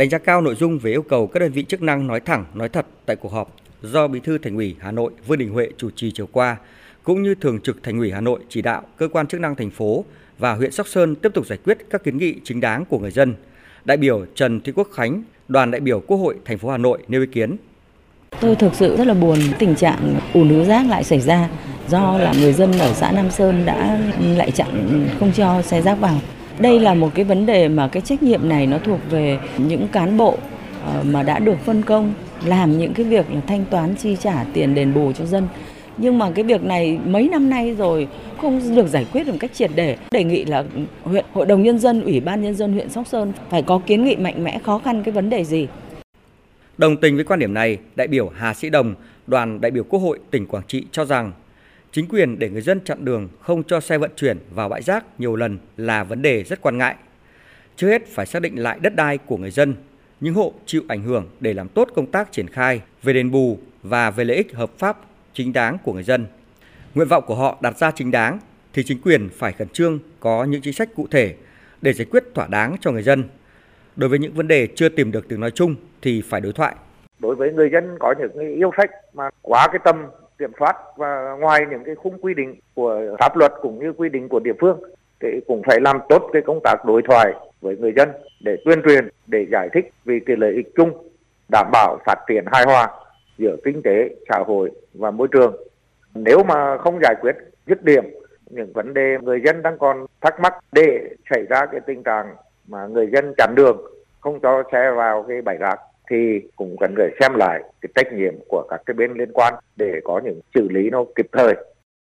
Đánh giá cao nội dung về yêu cầu các đơn vị chức năng nói thẳng, nói thật tại cuộc họp do Bí thư Thành ủy Hà Nội Vương Đình Huệ chủ trì chiều qua, cũng như Thường trực Thành ủy Hà Nội chỉ đạo cơ quan chức năng thành phố và huyện Sóc Sơn tiếp tục giải quyết các kiến nghị chính đáng của người dân. Đại biểu Trần Thị Quốc Khánh, đoàn đại biểu Quốc hội thành phố Hà Nội nêu ý kiến. Tôi thực sự rất là buồn, tình trạng ùn ứ rác lại xảy ra do là người dân ở xã Nam Sơn đã lại chặn không cho xe rác vào. Đây là một cái vấn đề mà cái trách nhiệm này nó thuộc về những cán bộ mà đã được phân công làm những cái việc là thanh toán chi trả tiền đền bù cho dân. Nhưng mà cái việc này mấy năm nay rồi không được giải quyết một cách triệt để. Đề nghị là huyện, Hội đồng Nhân dân, Ủy ban Nhân dân huyện Sóc Sơn phải có kiến nghị mạnh mẽ, khó khăn cái vấn đề gì. Đồng tình với quan điểm này, đại biểu Hà Sĩ Đồng, đoàn đại biểu Quốc hội tỉnh Quảng Trị cho rằng chính quyền để người dân chặn đường không cho xe vận chuyển vào bãi rác nhiều lần là vấn đề rất quan ngại. Trước hết phải xác định lại đất đai của người dân, những hộ chịu ảnh hưởng để làm tốt công tác triển khai về đền bù và về lợi ích hợp pháp chính đáng của người dân. Nguyện vọng của họ đặt ra chính đáng thì chính quyền phải khẩn trương có những chính sách cụ thể để giải quyết thỏa đáng cho người dân. Đối với những vấn đề chưa tìm được tiếng nói chung thì phải đối thoại. Đối với người dân có những yêu sách mà quá cái tầm kiểm soát và ngoài những cái khung quy định của pháp luật cũng như quy định của địa phương thì cũng phải làm tốt cái công tác đối thoại với người dân để tuyên truyền, để giải thích vì cái lợi ích chung, đảm bảo phát triển hài hòa giữa kinh tế, xã hội và môi trường. Nếu mà không giải quyết dứt điểm những vấn đề người dân đang còn thắc mắc để xảy ra cái tình trạng mà người dân chặn đường không cho xe vào cái bãi rác thì cũng cần phải xem lại cái trách nhiệm của các cái bên liên quan để có những xử lý nó kịp thời.